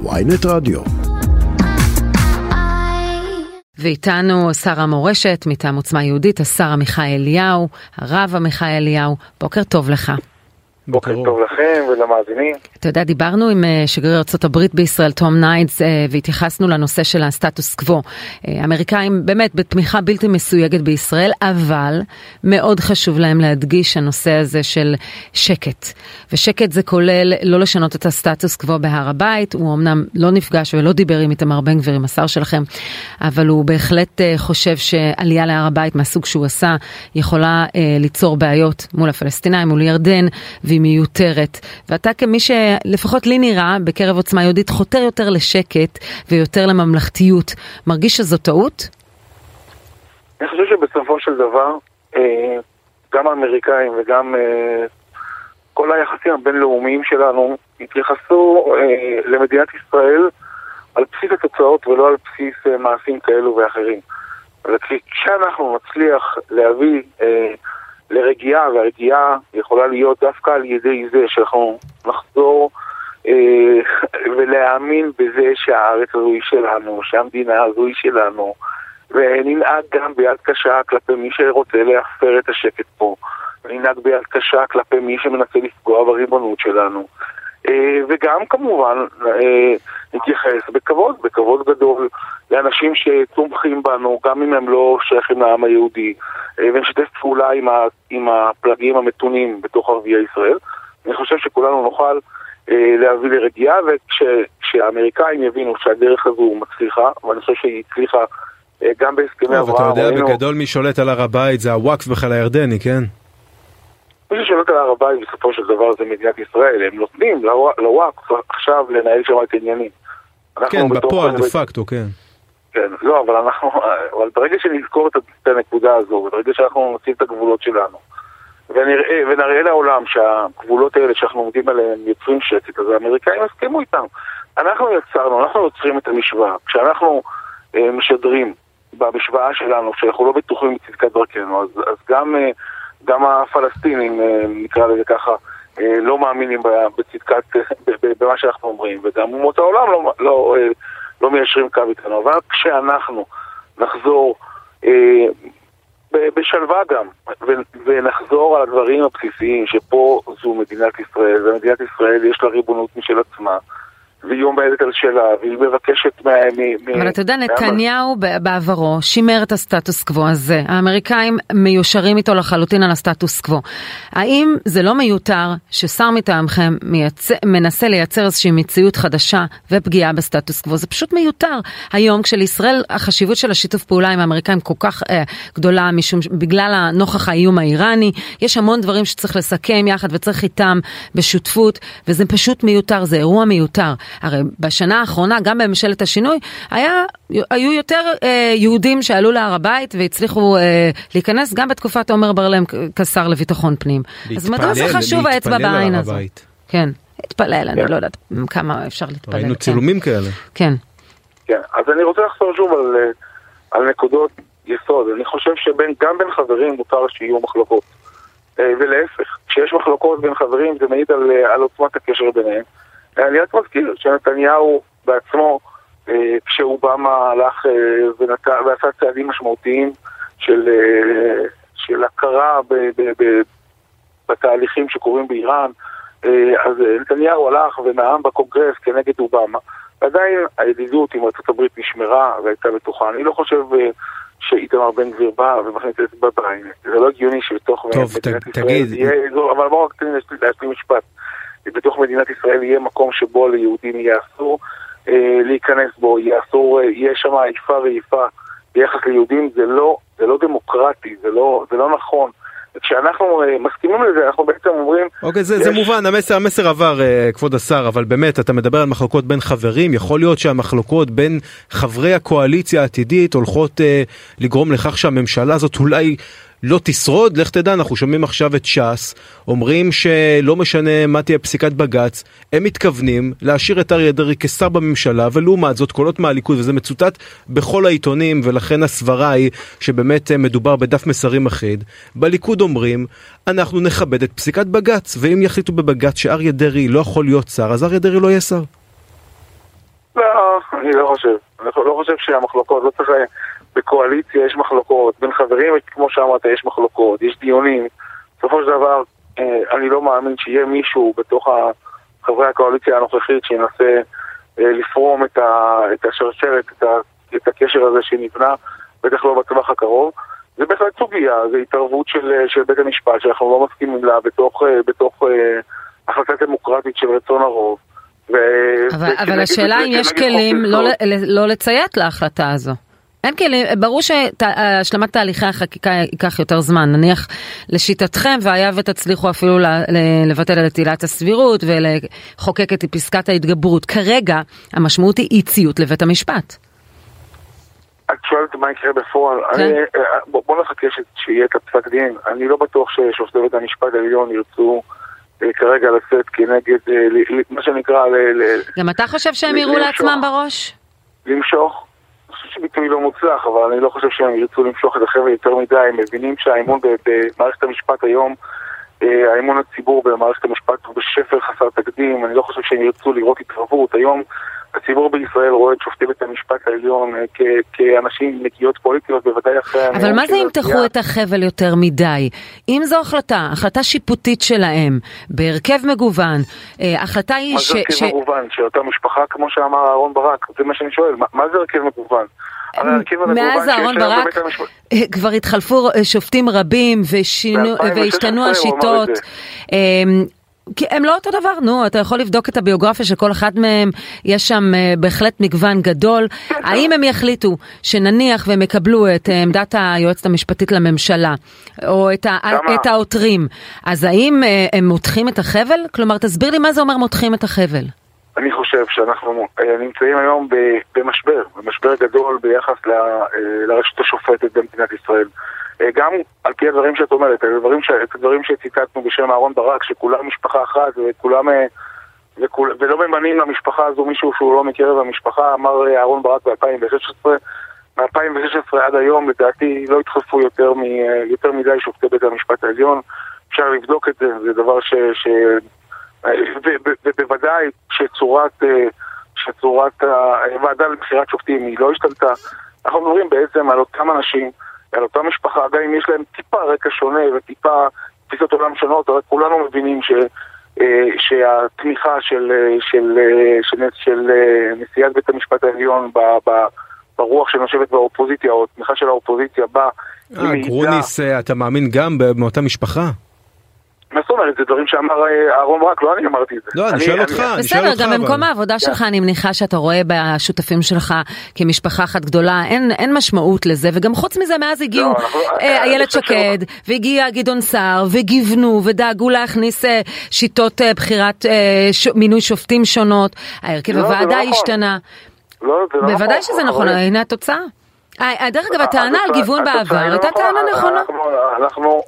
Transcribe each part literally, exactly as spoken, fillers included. ynet רדיו. ואיתנו שר המורשת, מטעם עוצמה יהודית, השר עמיחי אליהו, הרב עמיחי אליהו. בוקר טוב לך. בוקר טוב לכם ולמאזינים. אתה יודע, דיברנו עם שגריר ארצות הברית בישראל, תום נייטס, והתייחסנו לנושא של הסטטוס קוו. אמריקאים באמת בתמיכה בלתי מסויגת בישראל, אבל מאוד חשוב להם להדגיש הנושא הזה של שקט. ושקט זה כולל לא לשנות את הסטטוס קוו בהר הבית. הוא אמנם לא נפגש ולא דיבר עם איתמר בן גביר, עם השר שלכם, אבל הוא בהחלט חושב שעלייה להר הבית מהסוג שהוא עשה יכולה ליצור בעיות מול הפלסטינאים, מול ירדן, והיא מיותרת. ואתה כמי שלפחות לי נראה בקרב עוצמה יהודית חותר יותר לשקט ויותר לממלכתיות, מרגיש שזו טעות? אני חושב שבסופו של דבר גם האמריקאים וגם כל היחסים הבינלאומיים שלנו התייחסו למדינת ישראל על בסיס התוצאות ולא על בסיס מעשים כאלו ואחרים. וכי כשאנחנו נצליח להביא לרגיעה, והרגיעה יכולה להיות דווקא על ידי זה שאנחנו נחזור אה, ולהאמין בזה שהארץ הזו היא שלנו, שהמדינה הזו היא שלנו, וננהג גם ביד קשה כלפי מי שרוצה להפר את השקט פה, ננהג ביד קשה כלפי מי שמנסה לפגוע בריבונות שלנו, אה, וגם כמובן אה, נתייחס בכבוד, בכבוד גדול לאנשים שתומכים בנו, גם אם הם לא שייכים לעם היהודי, ונשתף פעולה עם, ה, עם הפלגים המתונים בתוך ערביי ישראל. אני חושב שכולנו נוכל אה, להביא לרגיעה, וכשהאמריקאים יבינו שהדרך הזו מצליחה, ואני חושב שהיא הצליחה אה, גם בהסכמי אברהם. ואתה יודע, ראינו, בגדול מי שולט על הר הבית זה הוואקף בחל הירדני, כן? מי ששולט על הר הבית בסופו של דבר זה מדינת ישראל, הם נותנים לוואקף עכשיו לנהל שם את העניינים. כן, בפועל דה פקטו, כן. כן, לא, אבל אנחנו, אבל ברגע שנזכור את הנקודה הזו, ברגע שאנחנו נציב את הגבולות שלנו, ונראה, ונראה לעולם שהגבולות האלה שאנחנו עומדים עליהן יוצרים שקט, אז האמריקאים הסכימו איתם. אנחנו יצרנו, אנחנו יוצרים את המשוואה. כשאנחנו אה, משדרים במשוואה שלנו, כשאנחנו לא בטוחים מצדקת דרכנו, אז, אז גם, אה, גם הפלסטינים, אה, נקרא לזה ככה, אה, לא מאמינים בצדקת, במה שאנחנו אומרים, וגם אומות העולם לא... לא אה, לא מיישרים קו איתנו, אבל כשאנחנו נחזור אה, בשלווה גם, ו- ונחזור על הדברים הבסיסיים, שפה זו מדינת ישראל, ומדינת ישראל יש לה ריבונות משל עצמה, והיא עומדת על שלה, והיא מבקשת מה... מ- אבל מ- אתה יודע, נתניהו מה... בעברו שימר את הסטטוס קוו הזה. האמריקאים מיושרים איתו לחלוטין על הסטטוס קוו. האם זה לא מיותר ששר מטעמכם מייצ... מנסה לייצר איזושהי מציאות חדשה ופגיעה בסטטוס קוו? זה פשוט מיותר. היום כשלישראל החשיבות של השיתוף פעולה עם האמריקאים כל כך אה, גדולה, משום בגלל הנוכח האיום האיראני, יש המון דברים שצריך לסכם יחד וצריך איתם בשותפות, וזה פשוט מיותר, זה אירוע מיותר. הרי בשנה האחרונה, גם בממשלת השינוי, היה, היו יותר אה, יהודים שעלו להר הבית והצליחו אה, להיכנס, גם בתקופת עומר ברלם כשר לביטחון פנים. להתפלל, אז מדוע זה חשוב האצבע בעין הזאת? כן, להתפלל, אני לא יודעת כמה אפשר להתפלל. ראינו צילומים כאלה. כן. כן, אז אני רוצה לחזור שוב על, על נקודות יסוד. אני חושב שגם בין חברים מותר שיהיו מחלוקות. ולהפך, כשיש מחלוקות בין חברים, זה מעיד על, על עוצמת הקשר ביניהם. אני רק מזכיר שנתניהו בעצמו, כשאובמה הלך ועשה צעדים משמעותיים של הכרה בתהליכים שקורים באיראן, אז נתניהו הלך ונאם בקונגרס כנגד אובמה. עדיין הידידות עם ארצות הברית נשמרה והייתה בטוחה. אני לא חושב שאיתמר בן גביר בא ומכניס את זה בעין. זה לא הגיוני שבתוך מדינת ישראל יהיה אזור, אבל בואו רק להשלים משפט. בתוך מדינת ישראל יהיה מקום שבו ליהודים יהיה אסור אה, להיכנס בו, יהיה אסור, אה, יהיה שם עיפה ועיפה ביחס ליהודים, זה לא, זה לא דמוקרטי, זה לא, זה לא נכון. כשאנחנו אה, מסכימים לזה, אנחנו בעצם אומרים... אוקיי, זה, יש... זה מובן, המסר, המסר עבר, אה, כבוד השר, אבל באמת, אתה מדבר על מחלוקות בין חברים, יכול להיות שהמחלוקות בין חברי הקואליציה העתידית הולכות אה, לגרום לכך שהממשלה הזאת אולי... לא תשרוד, לך תדע, אנחנו שומעים עכשיו את שס, אומרים שלא משנה מה תהיה פסיקת בגץ, הם מתכוונים להשאיר את אריה דרי כשר בממשלה, ולעומת זאת קולות מהליכוד, וזה מצוטט בכל העיתונים, ולכן הסברה היא שבאמת מדובר בדף מסרים אחיד. בליכוד אומרים, אנחנו נכבד את פסיקת בגץ, ואם יחליטו בבגץ שאריה דרי לא יכול להיות שר, אז אריה דרי לא יהיה שר. לא, אני לא חושב. אני לא חושב שהמחלוקות, לא צריך... בקואליציה יש מחלוקות, בין חברים, כמו שאמרת, יש מחלוקות, יש דיונים. בסופו של דבר, אני לא מאמין שיהיה מישהו בתוך חברי הקואליציה הנוכחית שינסה לפרום את השרשרת, את הקשר הזה שנבנה, בטח לא בטווח הקרוב. זה בהחלט סוגיה, זה התערבות של בית המשפט, שאנחנו לא מסכימים לה בתוך החלטה דמוקרטית של רצון הרוב. אבל השאלה אם יש כלים לא לציית להחלטה הזו. אין כלים, ברור שהשלמת תהליכי החקיקה ייקח יותר זמן, נניח לשיטתכם, והיה ותצליחו אפילו לבטל את עילת הסבירות ולחוקק את פסקת ההתגברות. כרגע המשמעות היא אי-ציות לבית המשפט. את שואלת מה יקרה בפועל, בוא נחכה שיהיה את הפסק דין. אני לא בטוח ששופטי בית המשפט העליון ירצו כרגע לשאת כנגד, מה שנקרא... גם אתה חושב שהם יראו לעצמם בראש? למשוך. ביטוי לא מוצלח, אבל אני לא חושב שהם ירצו למשוך את החבר'ה יותר מדי. הם מבינים שהאימון במערכת המשפט היום, האימון הציבור במערכת המשפט הוא בשפר חסר תקדים. אני לא חושב שהם ירצו לראות התרבות. היום הציבור בישראל רואה את שופטי בית המשפט העליון כאנשים נקיות פוליטיות, בוודאי אחרי... אבל מה זה אם תחו את החבל יותר מדי? אם זו החלטה, החלטה שיפוטית שלהם, בהרכב מגוון, החלטה היא ש... מה זה הרכב מגוון? שאותה משפחה, כמו שאמר אהרון ברק, זה מה שאני שואל, מה זה הרכב מגוון? מאז אהרון ברק כבר התחלפו שופטים רבים והשתנו השיטות. כי הם לא אותו דבר, נו, אתה יכול לבדוק את הביוגרפיה של כל אחד מהם, יש שם בהחלט מגוון גדול. האם הם יחליטו שנניח והם יקבלו את עמדת היועצת המשפטית לממשלה, או את העותרים, אז האם הם מותחים את החבל? כלומר, תסביר לי מה זה אומר מותחים את החבל. אני חושב שאנחנו נמצאים היום במשבר, במשבר גדול ביחס לרשות השופטת במדינת ישראל. גם על פי הדברים שאת אומרת, הדברים ש... הדברים שציטטנו בשם אהרון ברק, שכולם משפחה אחת וכולם, וכול... ולא ממנים למשפחה הזו מישהו שהוא לא מקרב המשפחה, אמר אהרון ברק ב-אלפיים ושש עשרה, מ-אלפיים ושש עשרה עד היום לדעתי לא התחלפו יותר, מ... יותר מדי שופטי בית המשפט העליון, אפשר לבדוק את זה, זה דבר ש... ש... ובוודאי שצורת, שצורת הוועדה לבחירת שופטים היא לא השתנתה. אנחנו מדברים בעצם על אותם אנשים, על אותה משפחה, גם אם יש להם טיפה רקע שונה וטיפה פיסות עולם שונות, אבל כולנו מבינים ש, שהתמיכה של, של, של, של נשיאת בית המשפט העליון ב, ב, ברוח שנושבת באופוזיציה, או התמיכה של האופוזיציה בא... גרוניס, אתה מאמין גם באותה משפחה? מה זאת אומרת? זה דברים שאמר אהרון ברק, לא אני אמרתי את זה. לא, אני שואל אותך. בסדר, גם במקום העבודה שלך אני מניחה שאתה רואה בשותפים שלך כמשפחה אחת גדולה, אין משמעות לזה, וגם חוץ מזה מאז הגיעו איילת שקד, והגיע גדעון סער, וגיוונו, ודאגו להכניס שיטות בחירת מינוי שופטים שונות, ההרכב הוועדה השתנה. בוודאי שזה נכון, הנה התוצאה. דרך אגב, הטענה על גיוון בעבר, הייתה טענה נכונה. אנחנו...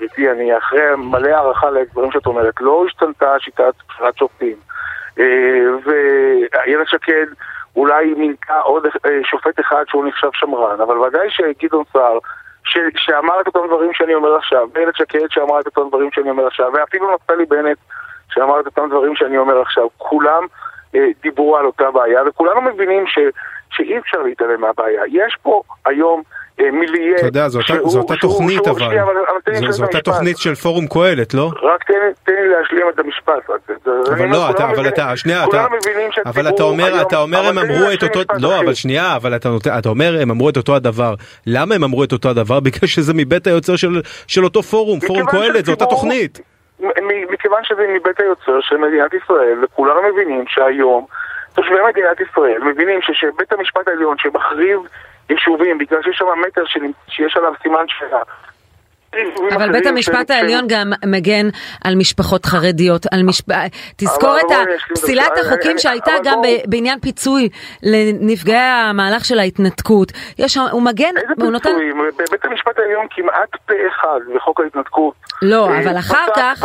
איתי, אני אחרי מלא הערכה לדברים שאת אומרת, לא השתנתה שיטת בחירת שופטים, ואיילת שקד אולי מינתה עוד שופט אחד שהוא נחשב שמרן, אבל ודאי שגדעון סער שאמר את אותם דברים שאני אומר עכשיו, ואיילת שקד שאמר את אותם דברים שאני אומר עכשיו, ואפילו נפתלי בנט שאמר את אותם דברים שאני אומר עכשיו, כולם דיברו על אותה בעיה, וכולנו מבינים שאי אפשר להתעלם מהבעיה. יש פה היום מיליארד. אתה יודע, זו אותה תוכנית, אבל זו אותה תוכנית של פורום קהלת, לא? רק תן לי להשלים את המשפט. אבל לא, אבל אתה, שנייה, אבל אתה אומר, אתה אומר הם אמרו את אותו, לא, אבל שנייה, אבל אתה אומר הם אמרו את אותו הדבר. למה הם אמרו את אותו הדבר? בגלל שזה מבית היוצר של אותו פורום, פורום קהלת, זו אותה תוכנית. מכיוון שזה מבית היוצר של מדינת ישראל, וכולנו מבינים שהיום תושבי מדינת ישראל מבינים שבית המשפט העליון שמחריב יישובים, בגלל שיש שם מטר שיש עליו סימן שלה. אבל בית המשפט העליון גם מגן על משפחות חרדיות, תזכור את פסילת החוקים שהייתה גם בעניין פיצוי לנפגעי המהלך של ההתנתקות. הוא מגן, הוא נותן... בית המשפט העליון כמעט פה אחד בחוק ההתנתקות. לא, אבל אחר כך...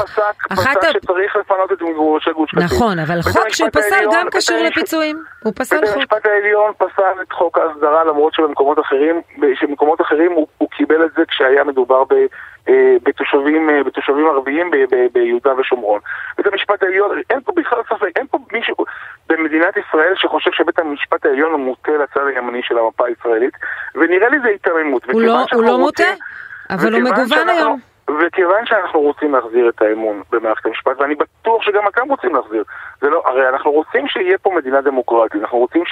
פסק שצריך לפנות את מגורו של גוש קטיף. נכון, אבל חוק שהוא פסל גם קשור לפיצויים. בית המשפט העליון פסל את חוק ההסדרה, למרות שבמקומות אחרים, שבמקומות אחרים הוא קיבל את זה כשהיה מדובר ב... בתושבים, בתושבים ערביים ביהודה ושומרון. בית המשפט העליון, אין פה בכלל ספק, אין פה מישהו במדינת ישראל שחושב שבית המשפט העליון הוא מוטה לצד הימני של המפה הישראלית, ונראה לי זה היתממות. הוא לא, הוא לא מוטה, אבל הוא מגוון היום. וכיוון שאנחנו רוצים להחזיר את האמון במערכת המשפט, ואני בטוח שגם אתם רוצים להחזיר, זה לא, הרי אנחנו רוצים שיהיה פה מדינה דמוקרטית, אנחנו רוצים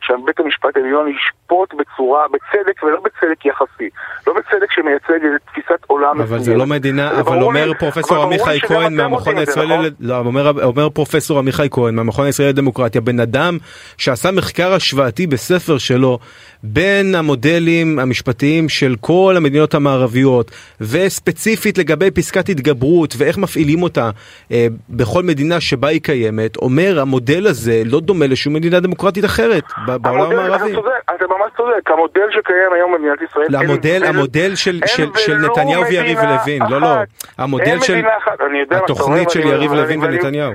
שבית המשפט העליון ישפוט בצורה, בצדק, ולא בצדק יחסי, לא בצדק שמייצג איזו תפיסת עולם. אבל זה לא מדינה, אבל אומר פרופסור עמיחי כהן מהמכון הישראלי, לא, אומר פרופסור עמיחי כהן מהמכון הישראלי לדמוקרטיה, בן אדם שעשה מחקר השוואתי בספר שלו, בין המודלים המשפטיים של כל המדינות המערביות, וספציפית לגבי פסקת התגברות, ואיך מפעילים אותה אה, בכל מדינה שבה היא קיימת, אומר, המודל הזה לא דומה לשום מדינה דמוקרטית אחרת, בעולם המערבי. אתה ממש צודק, המודל שקיים היום במדינת ישראל... למודל, אין, המודל אין, של, אין, של, של נתניהו ויריב לוין, לא, לא, המודל של התוכנית של יריב לוין ונתניהו.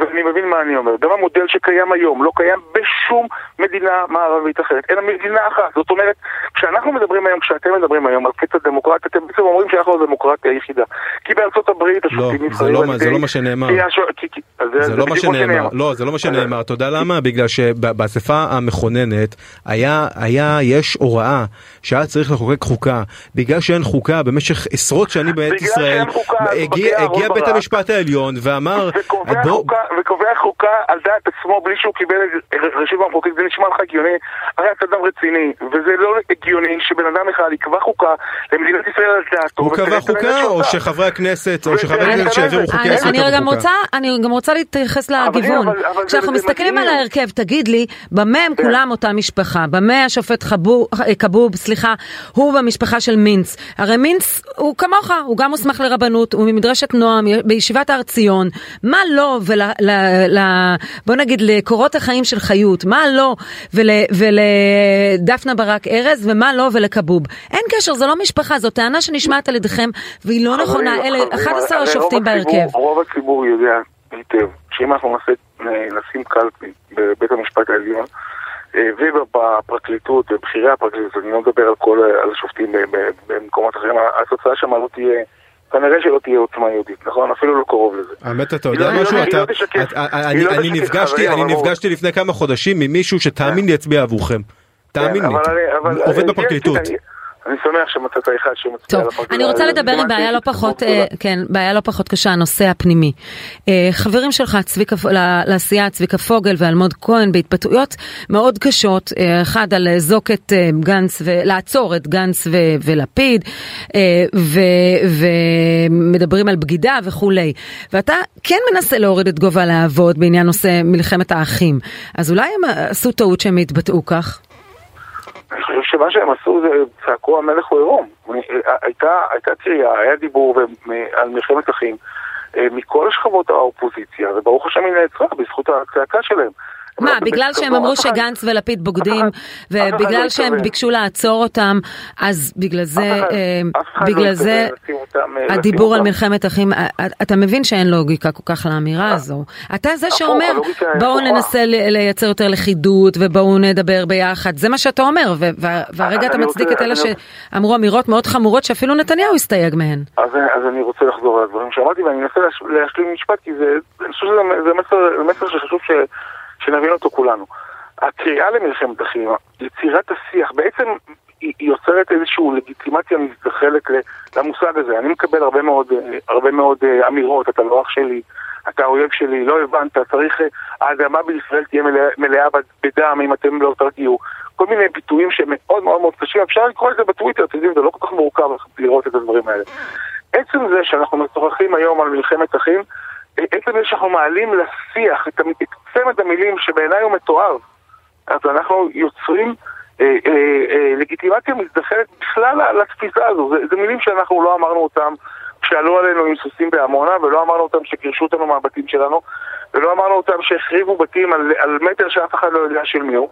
ואני מבין מה אני אומר, גם המודל שקיים היום לא קיים בשום מדינה מערבית אחרת, אלא מדינה אחת. זאת אומרת, כשאנחנו מדברים היום, כשאתם מדברים היום על קצת דמוקרטיה, אתם בעצם אומרים שאנחנו הדמוקרטיה היחידה, כי בארצות הברית השופטים נבחרים... לא, זה לא מה שנאמר. זה לא מה שנאמר. לא, זה לא מה שנאמר. תודה למה? בגלל שבאספה המכוננת היה, יש הוראה שהיה צריך לחוקק חוקה, בגלל שאין חוקה במשך עשרות שנים בעת ישראל, הגיע בית המשפט העליון ואמר, וקובע חוקה על דעת עצמו בלי שהוא קיבל רשות מהמחוקק. זה נשמע לך הגיוני? הרי אתה אדם רציני, וזה לא הגיוני שבן אדם אחד יקבע חוקה למדינת ישראל על דעתו. הוא קבע חוקה או שחברי הכנסת או שחברי הכנסת שהעבירו חוקי עשו את חוקה? אני גם רוצה להתייחס לגיוון. כשאנחנו מסתכלים על ההרכב, תגיד לי, במה הם כולם אותה משפחה? במה השופט כבוב, סליחה, הוא במשפחה של מינץ? הרי מינץ הוא כמוך, הוא גם מוסמך לרבנות, הוא ממדרשת נועם, בישיבת הר ציון. מה לא ול ל, ל, בוא נגיד לקורות החיים של חיות, מה לא ול, ולדפנה ברק ארז, ומה לא ולקבוב. אין קשר, זה לא משפחה, זו טענה שנשמעת על ידכם והיא לא נכונה. אלה אחד עשר השופטים בהרכב. רוב הציבור יודע היטב שאם אנחנו נשים קלפי בבית המשפט העליון ובפרקליטות, בבחירי הפרקליטות, אני לא מדבר על כל השופטים במקומות אחרים, התוצאה שם לא תהיה, כנראה שלא תהיה עוצמה יהודית, נכון? אפילו לא קרוב לזה. האמת, אתה יודע משהו? אני נפגשתי לפני כמה חודשים ממישהו שתאמין לי יצביע עבורכם. תאמין לי. עובד בפרקליטות. אני שמח שמצאת האחד שמצביע על הפרקליטות. אני רוצה לדבר עם בעיה לא פחות, כן, בעיה לא פחות קשה, הנושא הפנימי. חברים שלך, לעשייה צביקה פוגל ואלמוד כהן, בהתבטאויות מאוד קשות, אחד על זוקת גנץ, לעצור את גנץ ולפיד, ומדברים על בגידה וכולי. ואתה כן מנסה להוריד את גובה לעבוד בעניין נושא מלחמת האחים. אז אולי הם עשו טעות שהם התבטאו כך? אני חושב שמה שהם עשו זה צעקו המלך הוא עירום. הייתה, הייתה קריאה, היה דיבור על מלחמת אחים מכל שכבות האופוזיציה, וברוך השם היא נעצרה בזכות הצעקה שלהם. מה, בגלל שהם אמרו שגנץ ולפיד בוגדים, ובגלל שהם ביקשו לעצור אותם, אז בגלל זה, בגלל זה הדיבור על מלחמת אחים, אתה מבין שאין לוגיקה כל כך לאמירה הזו. אתה זה שאומר, בואו ננסה לייצר יותר לכידות, ובואו נדבר ביחד, זה מה שאתה אומר, והרגע אתה מצדיק את אלה שאמרו אמירות מאוד חמורות, שאפילו נתניהו הסתייג מהן. אז אני רוצה לחזור על הדברים שאמרתי, ואני אנסה להשלים משפט, כי זה מסר שחשוב ש... שנבין אותו כולנו. הקריאה למלחמת אחים, יצירת השיח, בעצם היא יוצרת איזושהי לגיטימציה מזדחלת למושג הזה. אני מקבל הרבה מאוד, הרבה מאוד אמירות, אתה לא אח שלי, אתה אויב שלי, לא הבנת, צריך, האדמה בישראל תהיה מלאה, מלאה בדם אם אתם לא תרגיעו. כל מיני ביטויים שמאוד מאוד מאוד קשים, אפשר לקרוא את זה בטוויטר, אתם יודעים, זה לא כל כך מורכב לראות את הדברים האלה. עצם זה שאנחנו מצורכים היום על מלחמת אחים, עצם זה שאנחנו מעלים לשיח את צמד המילים שבעיניי הוא מתואר, אז אנחנו יוצרים אה, אה, אה, לגיטימציה מזדחלת בכלל לתפיסה הזו. זה, זה מילים שאנחנו לא אמרנו אותם כשעלו עלינו עם סוסים בהמונה, ולא אמרנו אותם שגירשו אותנו מהבתים שלנו, ולא אמרנו אותם שהחריבו בתים על, על מטר שאף אחד לא יודע של מי הוא,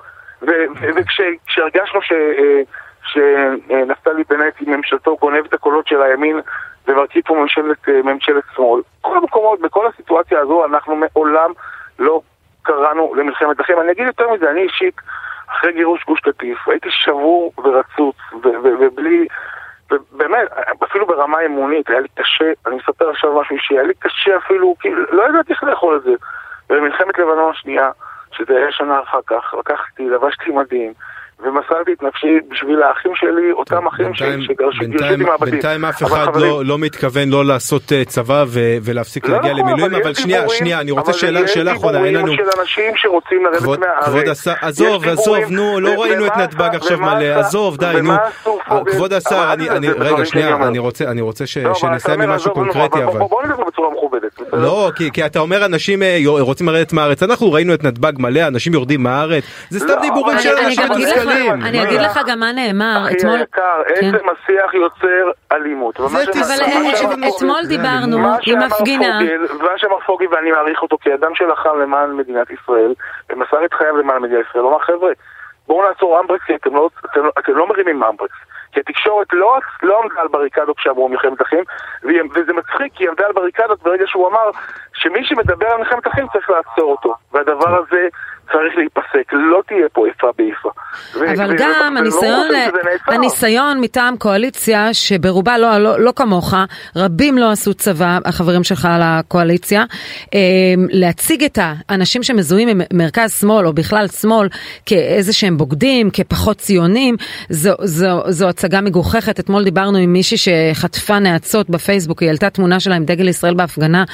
וכשהרגשנו ש... אה, שנפתלי בנט עם ממשלתו גונב את הקולות של הימין ומרכיב פה ממשלת, ממשלת שמאל. כל המקומות, בכל הסיטואציה הזו, אנחנו מעולם לא קראנו למלחמת אחים. אני אגיד יותר מזה, אני אישית, אחרי גירוש גוש קטיף, הייתי שבור ורצוץ ובלי... באמת, אפילו ברמה אמונית, היה לי קשה, אני מספר עכשיו משהו אישי, היה לי קשה אפילו, כי לא ידעתי איך לאכול את זה. במלחמת לבנון השנייה, שזה היה שנה אחר כך, לקחתי, לבשתי מדים, ומסרתי את נפשי בשביל האחים שלי, אותם אחים שלי שגרשו אותי מהבתים. בינתיים אף אחד לא מתכוון לא לעשות צבא ולהפסיק להגיע למילואים, אבל שנייה, שנייה, אני רוצה שאלה אחרונה, אין לנו... של אנשים שרוצים לרדת מהארץ. עזוב, עזוב, נו, לא ראינו את נתב"ג עכשיו מלא, עזוב, די, נו. כבוד השר, רגע, שנייה, אני רוצה שנסיים עם משהו קונקרטי, אבל... בואו נדבר בצורה מכובדת. לא, כי אתה אומר אנשים רוצים לרדת מהארץ, אנחנו ראינו את נתב"ג מלא, אנשים יורדים מהארץ, זה סתם דיבורים של אנשים מתוסכלים. אני אגיד לך גם מה נאמר אתמול, עצם השיח יוצר אלימות. אתמול דיברנו עם מפגינה, ואשמח פוגל, ואני מעריך אותו כאדם שלחם למען מדינת ישראל ומסר את חייו למען מדינת ישראל. אומר חבר'ה, בואו נעצור אמברקס, אתם לא מרימים אמברקס, כי התקשורת לא עמדה על בריקדות כשאמרו מלחמת אחים, וזה מצחיק כי עמדה על בריקדות ברגע שהוא אמר שמי שמדבר על מלחמת אחים צריך לעצור אותו, והדבר הזה צריך להיפסק, לא תהיה פה איפה באיפה. אבל גם הניסיון מטעם קואליציה, שברובה לא כמוך, רבים לא עשו צבא, החברים שלך על הקואליציה, להציג את האנשים שמזוהים עם מרכז שמאל, או בכלל שמאל, כאיזה שהם בוגדים, כפחות ציונים, זו הצגה מגוחכת. אתמול דיברנו עם מישהי שחטפה נעצות בפייסבוק, היא העלתה תמונה שלה עם דגל ישראל בהפגנה,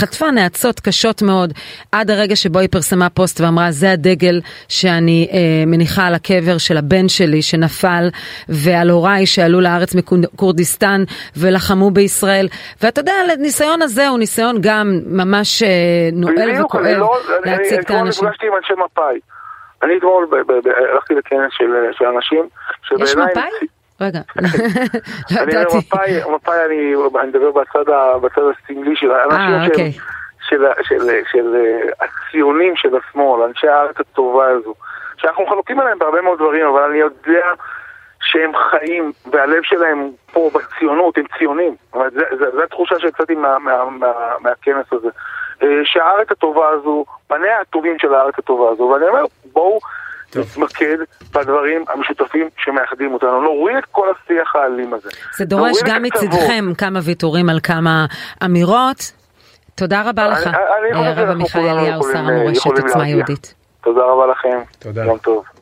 חטפה נעצות קשות מאוד, עד הרגע שבו היא פרסמה פוסט ואמרה, זה הדגל שאני אה, מניחה על הקבר של הבן שלי שנפל, ועל הוריי שעלו לארץ מקורדיסטן ולחמו בישראל. ואתה יודע, הניסיון הזה הוא ניסיון גם ממש אה, נועל וכואב לא, להציג את האנשים. אני כבר נפגשתי עם אנשי מפאי. אני אתמול הלכתי לכנס של, של אנשים. יש מפאי? רגע. אני אומר מפאי, מפאי אני, אני מדבר בצד, בצד הסינגלי של האנשים. אה, אוקיי. של, של, של הציונים של השמאל, אנשי הארץ הטובה הזו, שאנחנו חלוקים עליהם בהרבה מאוד דברים, אבל אני יודע שהם חיים, והלב שלהם פה בציונות, הם ציונים. אבל זה, זה, זה התחושה שקצת מה, מה, מה, מהכנס הזה. שהארץ הטובה הזו, פניה הטובים של הארץ הטובה הזו, ואני אומר, בואו להתמקד בדברים המשותפים שמאחדים אותנו. נוריד את כל השיח האלים הזה. זה דורש גם מצדכם כמה ויתורים על כמה אמירות. תודה רבה לך, רב עמיחי אליהו, שר המורשת עוצמה יהודית. תודה רבה לכם, יום טוב.